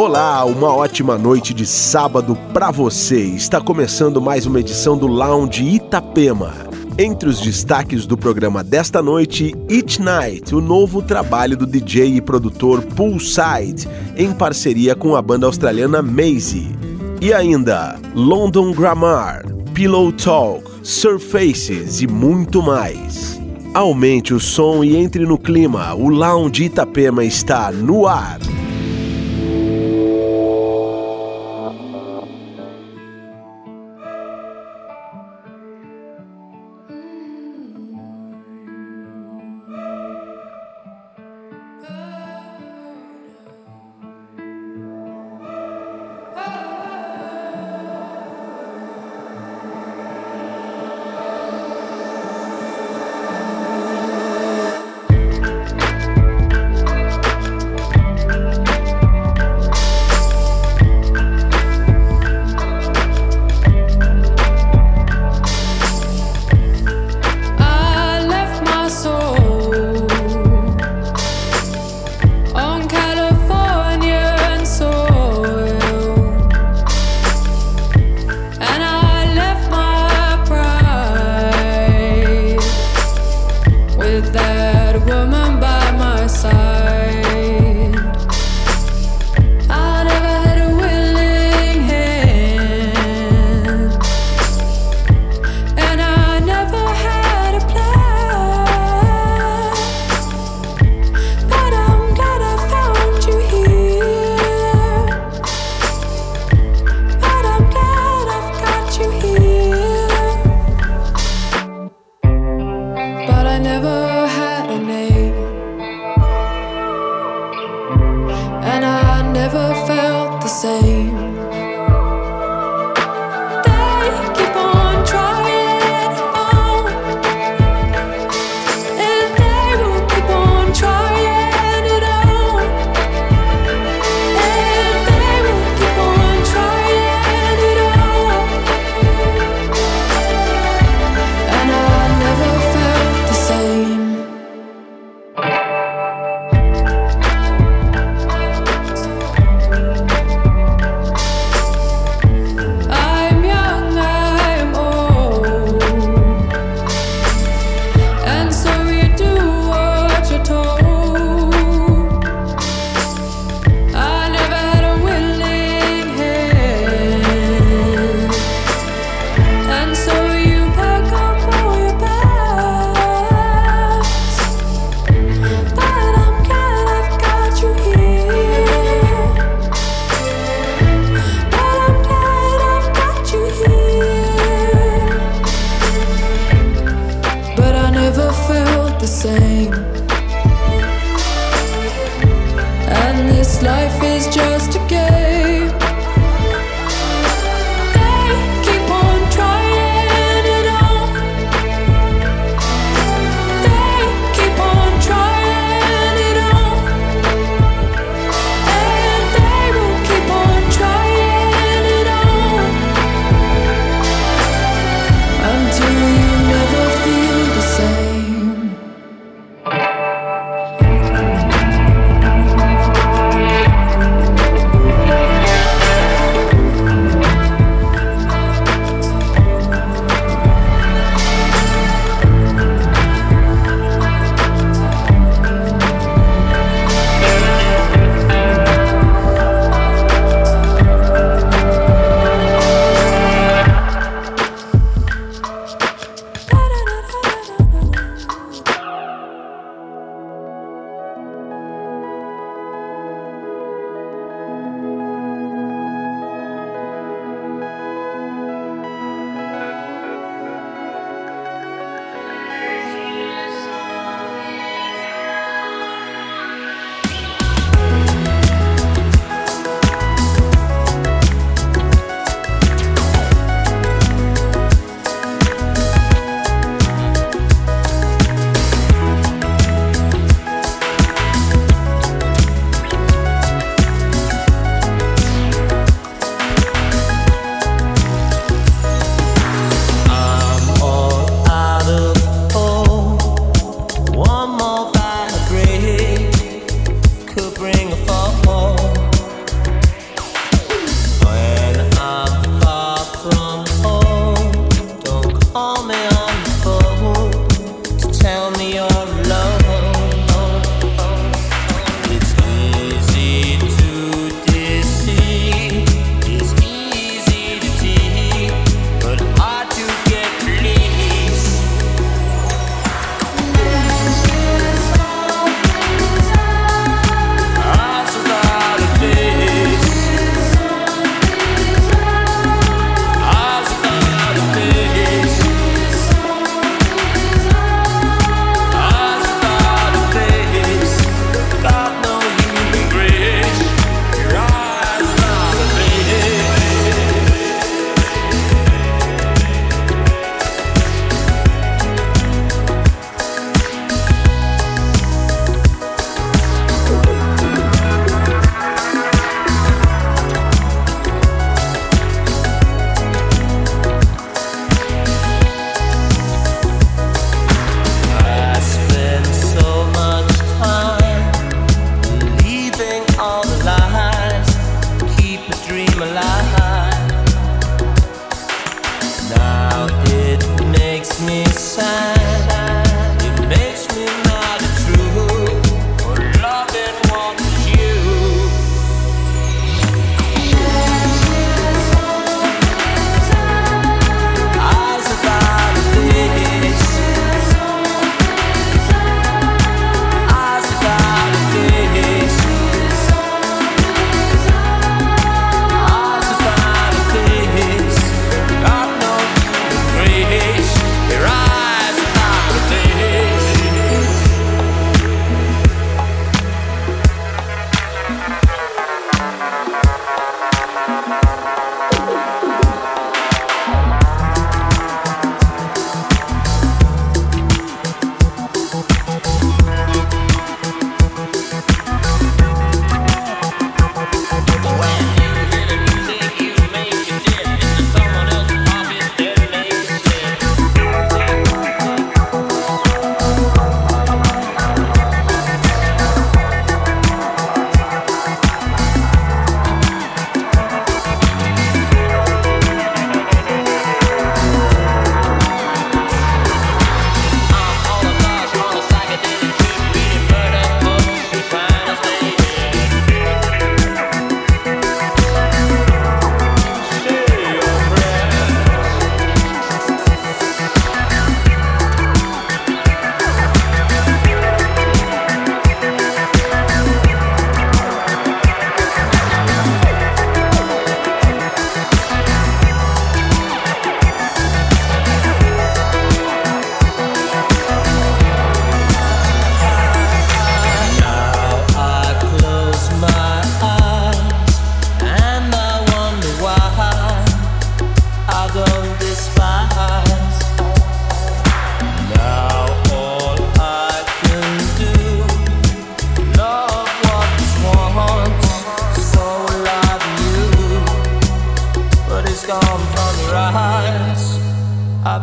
Olá, uma ótima noite de sábado para você. Está começando mais uma edição do Lounge Itapema. Entre os destaques do programa desta noite, Each Night, o novo trabalho do DJ e produtor Poolside, em parceria com a banda australiana Maisie. E ainda, London Grammar, Pillow Talk, Surfaces e muito mais. Aumente o som e entre no clima. O Lounge Itapema está no ar.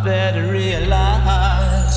better realize.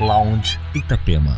Lounge Itapema.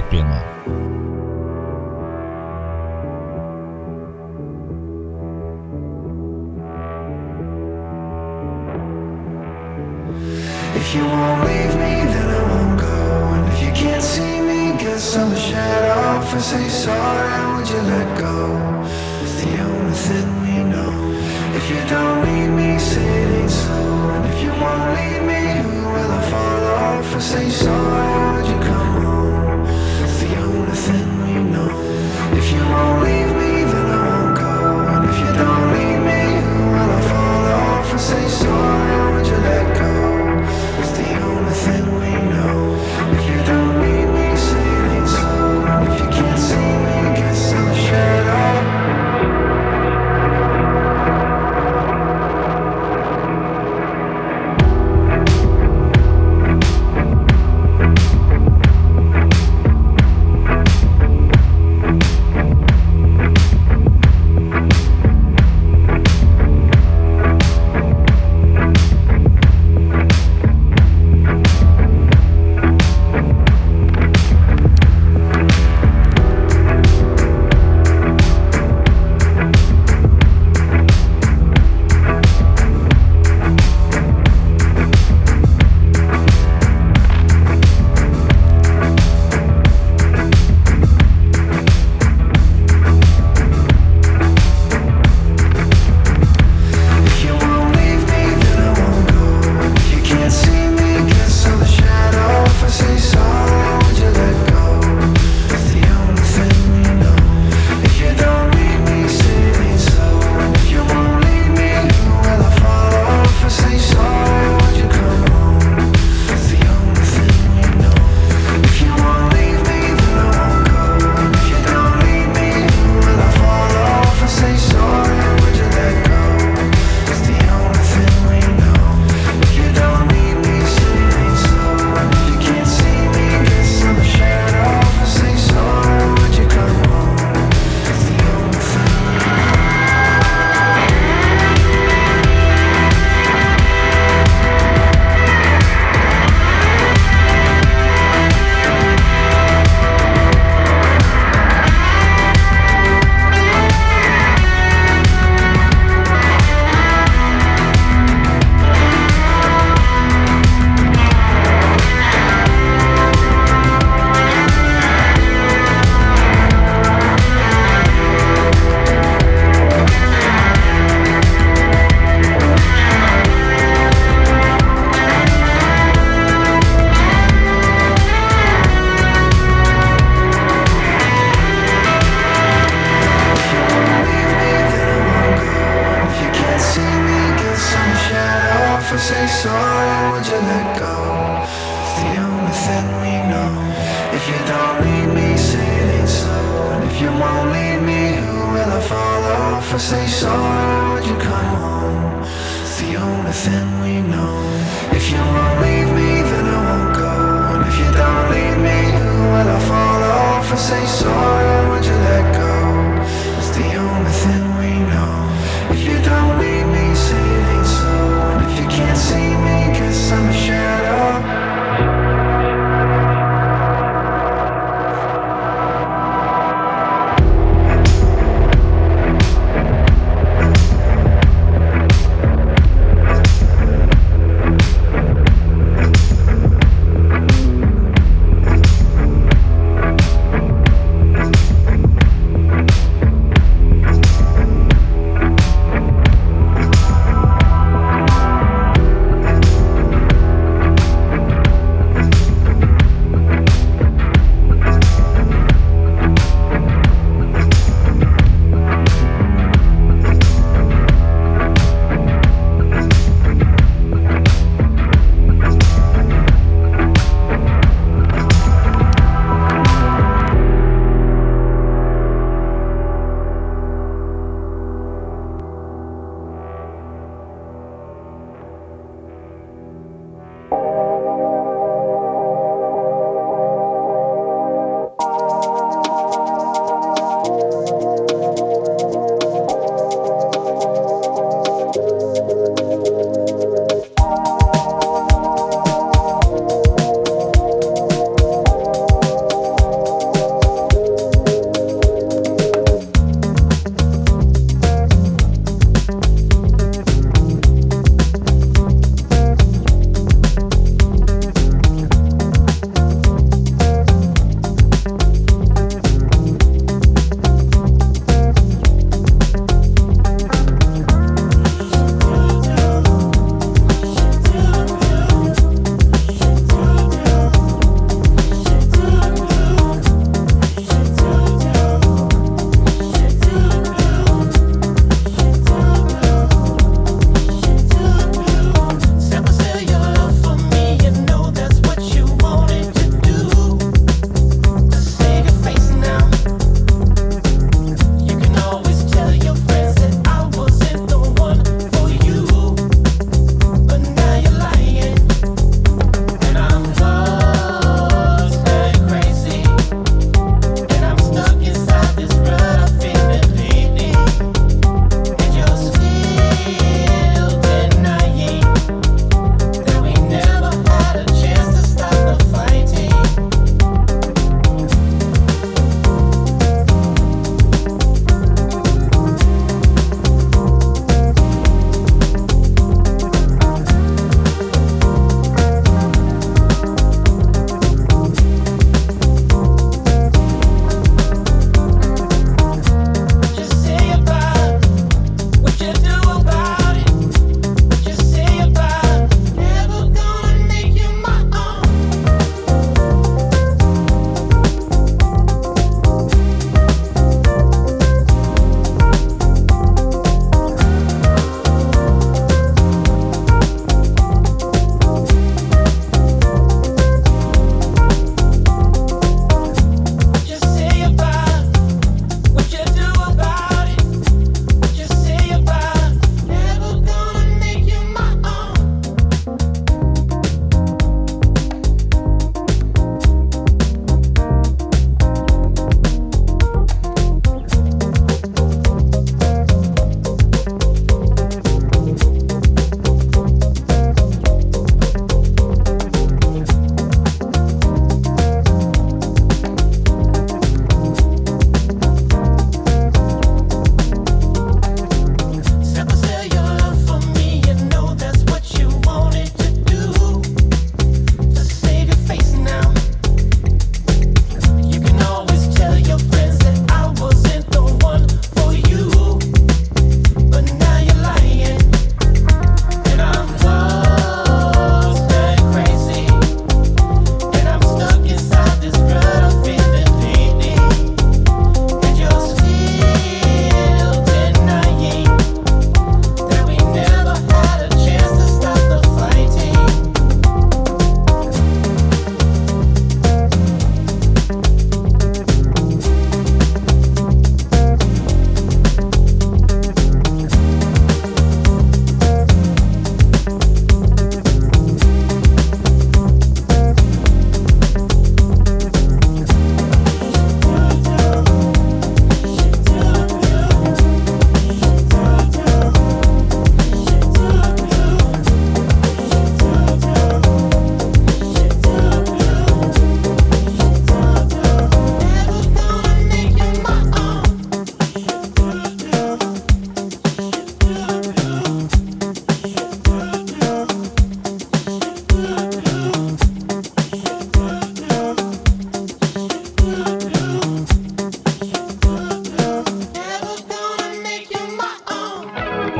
Itapema. If you won't leave me, then I won't go. And if you can't see me, guess I'm a shadow. If I say sorry, would you let go? It's the only thing we know. If you don't need me, say it ain't so. And if you won't leave me, who will I follow? If I say sorry, would you come home? It's the only thing we know. If you won't leave me, then I won't go. And if you don't need me, who will I follow? If I say sorry, would you let go? It's the only thing we know. If you don't need me, say it ain't so. And if you can't see me, I guess I'll shut up.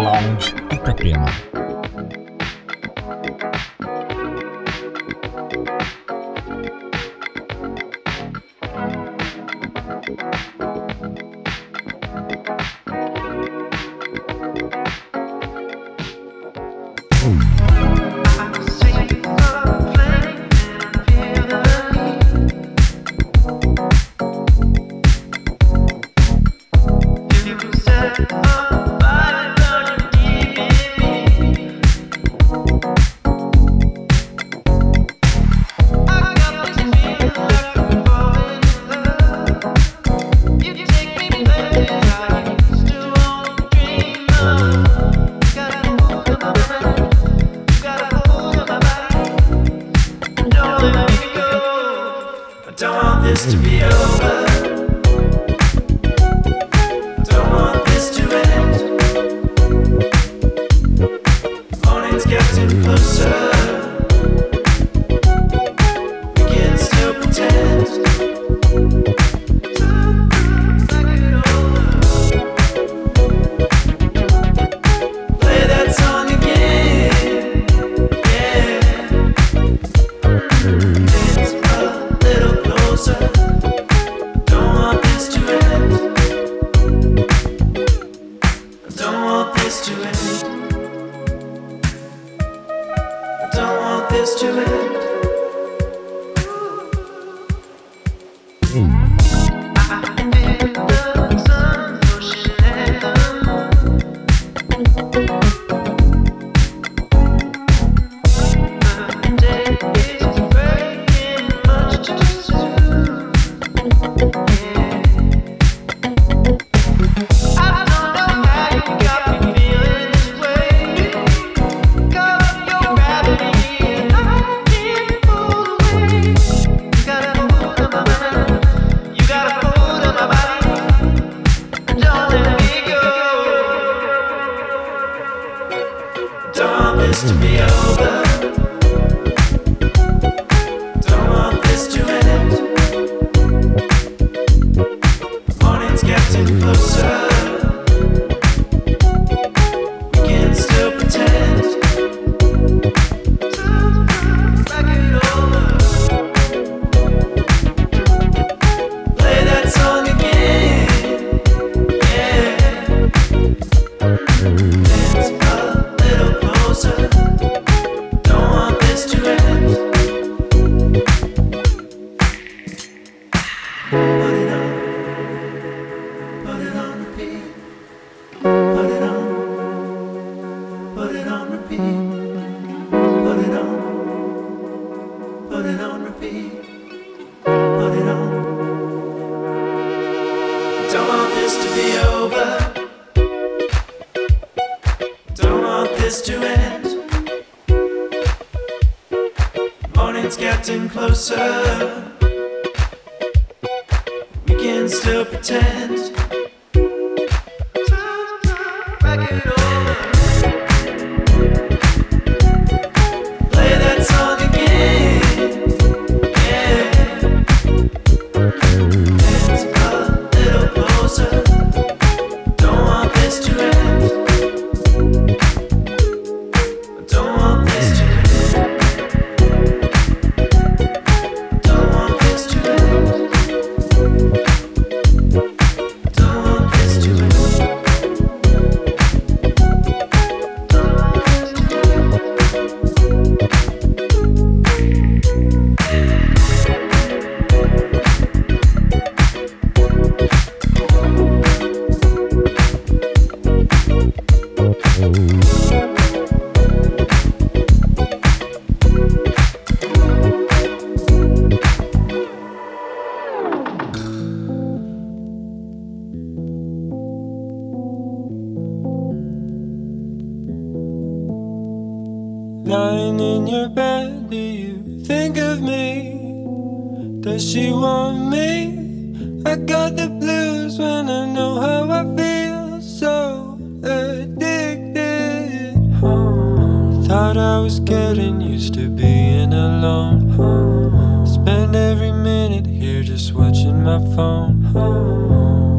Lounge Itapema.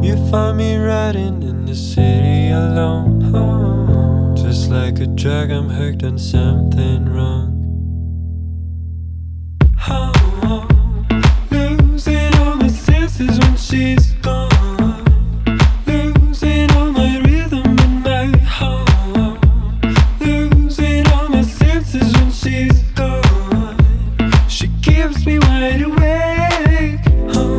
You find me riding in the city alone. drug, I'm hooked on something wrong. Oh, losing all my senses when she's gone, losing all my rhythm in my heart, losing all my senses when she's gone. She keeps me wide awake. Oh,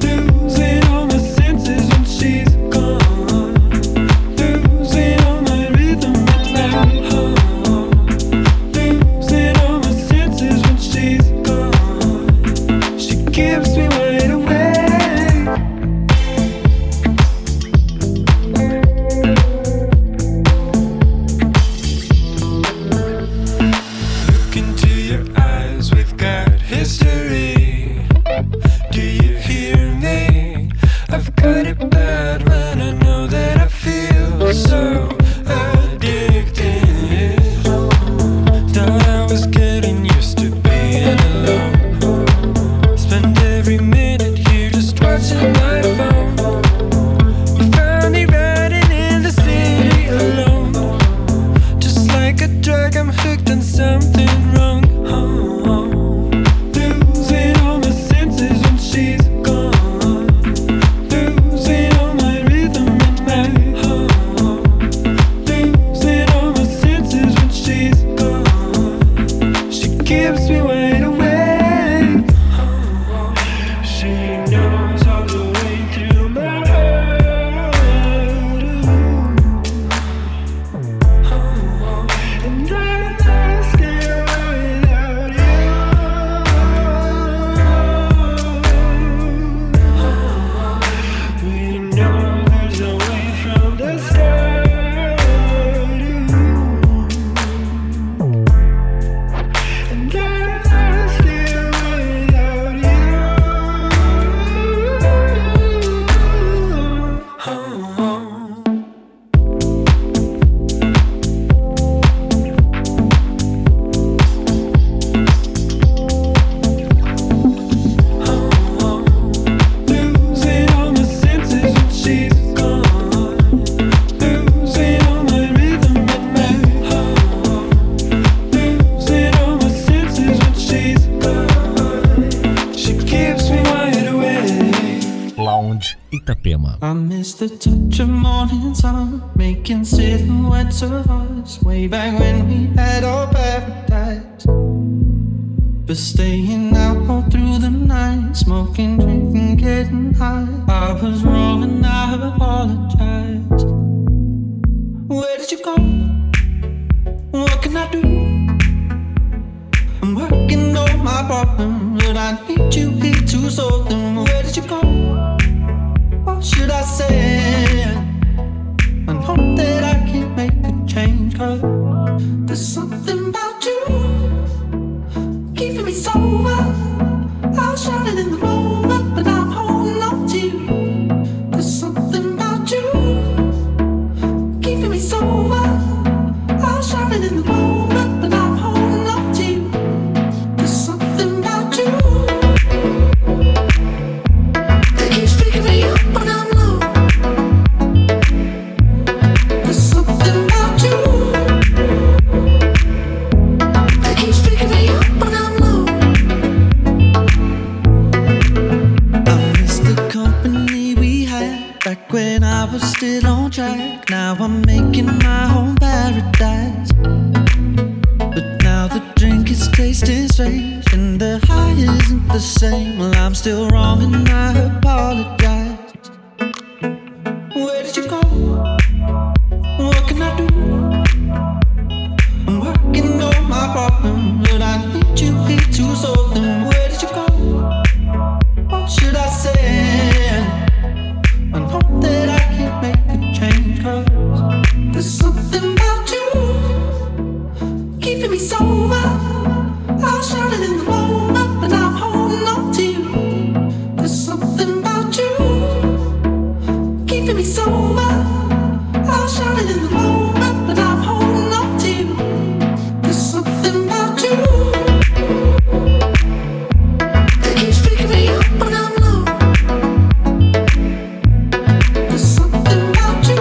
losing all my senses when she's gone, losing all my rhythm in my heart, losing all my senses when she's gone. She keeps me wide awake. Look into your eyes, we've got history. Do you hear me? I've got it bad when I know that I feel so addicted. Thought I was getting used to being alone. Spend every minute here just watching my phone. You found me riding in the city alone. Just like a drug, I'm hooked on something wrong. Oh, losing all my senses when she's gone, losing all my rhythm in my heart, losing all my senses when she's gone. She keeps me wide awake. She knows all the way through my head. And I'm asking without you. We know there's a way from the start. And I'm asking without you. Losing all my senses when she's gone, losing all my rhythm in my heart, losing all my senses when she's gone. She keeps me wide awake. Lounge Itapema. I miss the touch of morning sun, making silhouettes of us way back when we had our paradise. But staying out all through the night, smoking, drinking, getting high. I was wrong and I apologized. Where did you go? What can I do? I'm working on my problem, but I need you here to solve them. Where did you go? What should I say? I know that I can't make a change, 'cause there's something about you keeping me sober. I was drowning in the moment, but I'm holding on to you. There's something about you keeping me sober. I was drowning in the moment, but I'm holding on to you. There's something about you. They keep picking me up when I'm low. There's something about you. They keep picking me up when I'm low. I miss the company we had back when I was still on track. Now I'm making my own paradise. But now the drink is tasting strange and the high isn't the same. Well, I'm still wrong and I apologize. Where did you go? What can I do? I'm working on my problem, but I need you here to solve them. Where did you go? What should I say? I know that I can't make a change, 'cause there's something about you keeping me sober. I was drowning in the moment, but I'm holding on to you. There's something about you keeping me sober. I was drowning in the moment, but I'm holding on to you. There's something about you. They keep picking me up when I'm low. There's something about you.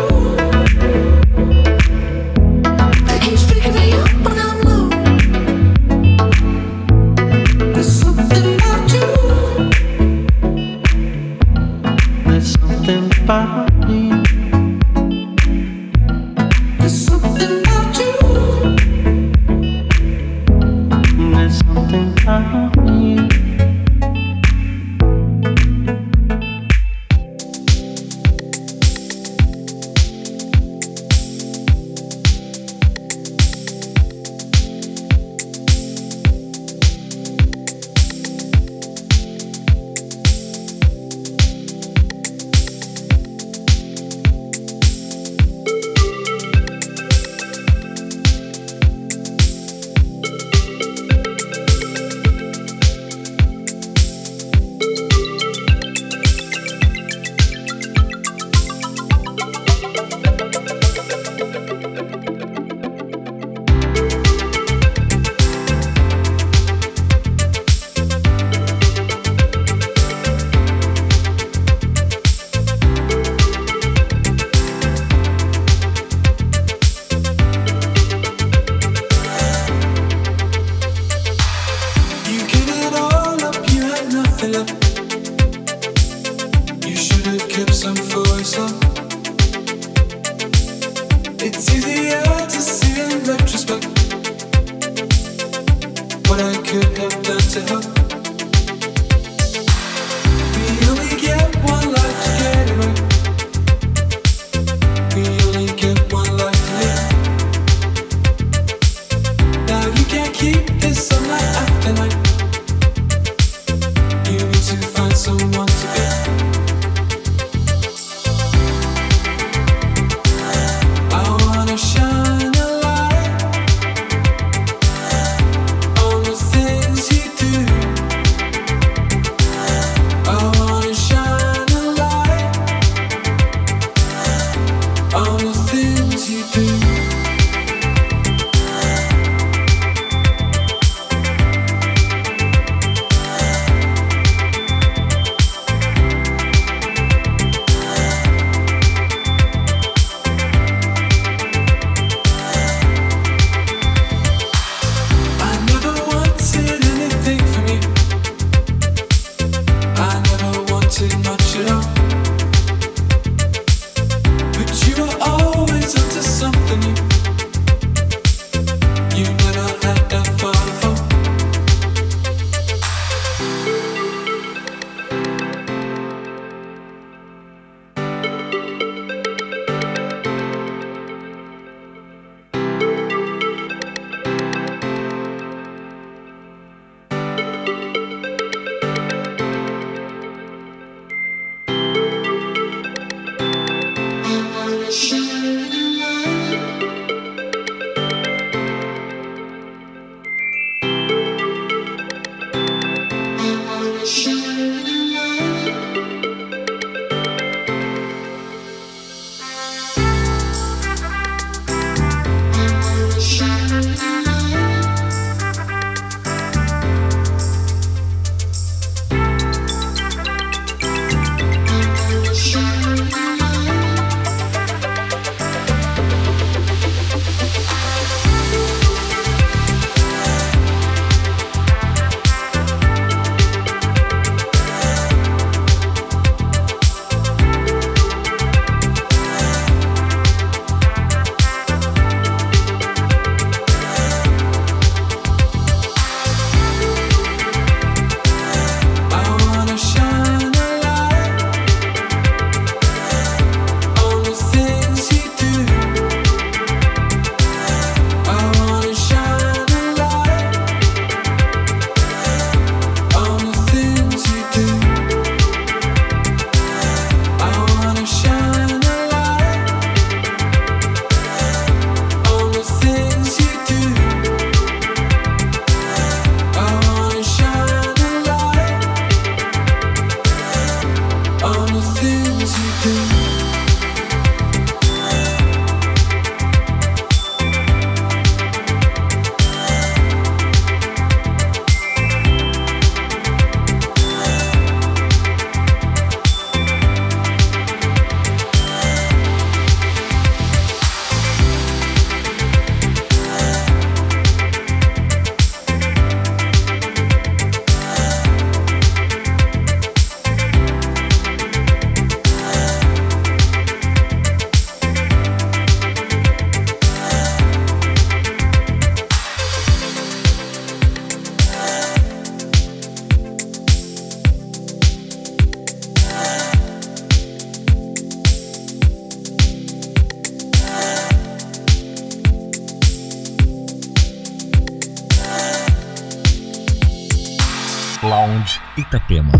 Lounge Itapema.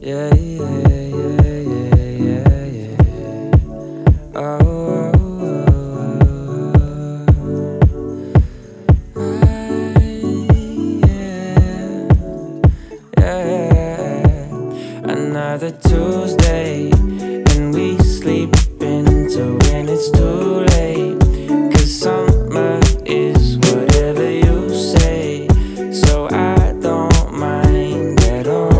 Yeah, yeah, yeah, yeah, yeah, yeah. Oh, oh, oh, oh. Yeah, yeah. Another Tuesday and we sleeping until when it's too late. 'Cause summer is whatever you say, so I don't mind at all.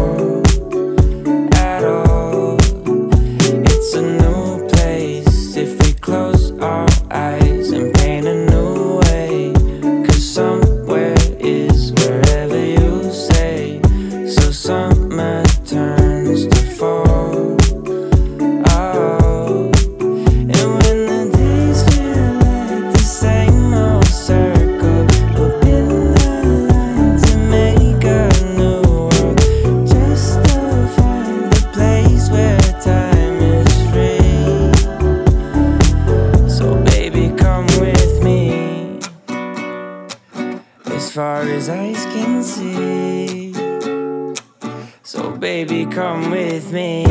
far as eyes can see. So baby, come with me.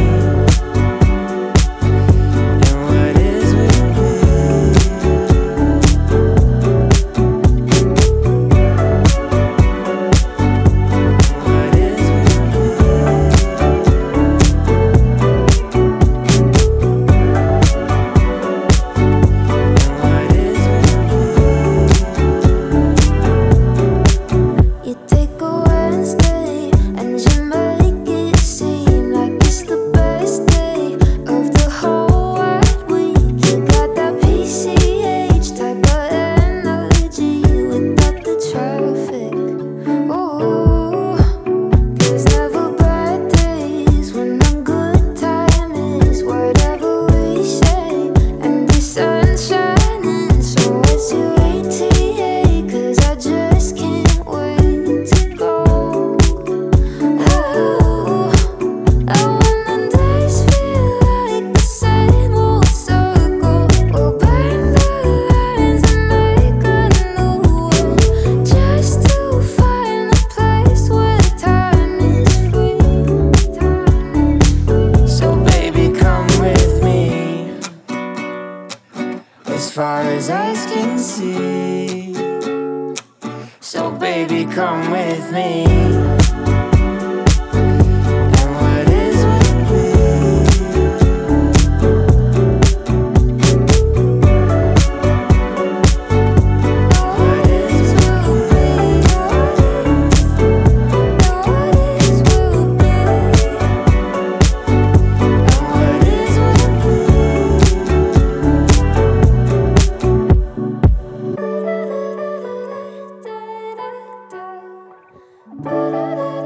Da da da.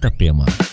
Itapema.